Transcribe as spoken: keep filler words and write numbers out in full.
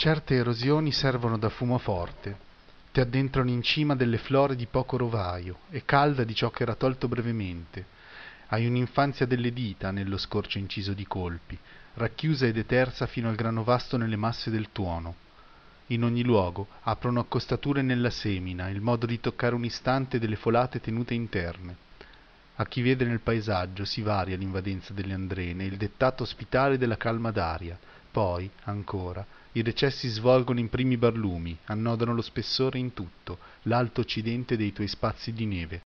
Certe erosioni servono da fumoforte, ti addentrano in cima delle flore di poco rovaio e calda di ciò che era tolto brevemente. Hai un'infanzia delle dita nello scorcio inciso di colpi, racchiusa ed etersa fino al grano vasto nelle masse del tuono. In ogni luogo aprono accostature nella semina, il modo di toccare un istante delle folate tenute interne. A chi vede nel paesaggio si varia l'invadenza delle andrene, il dettato ospitale della calma d'aria. Poi, ancora, i recessi svolgono in primi barlumi, annodano lo spessore in tutto, l'alto occidente dei tuoi spazi di neve.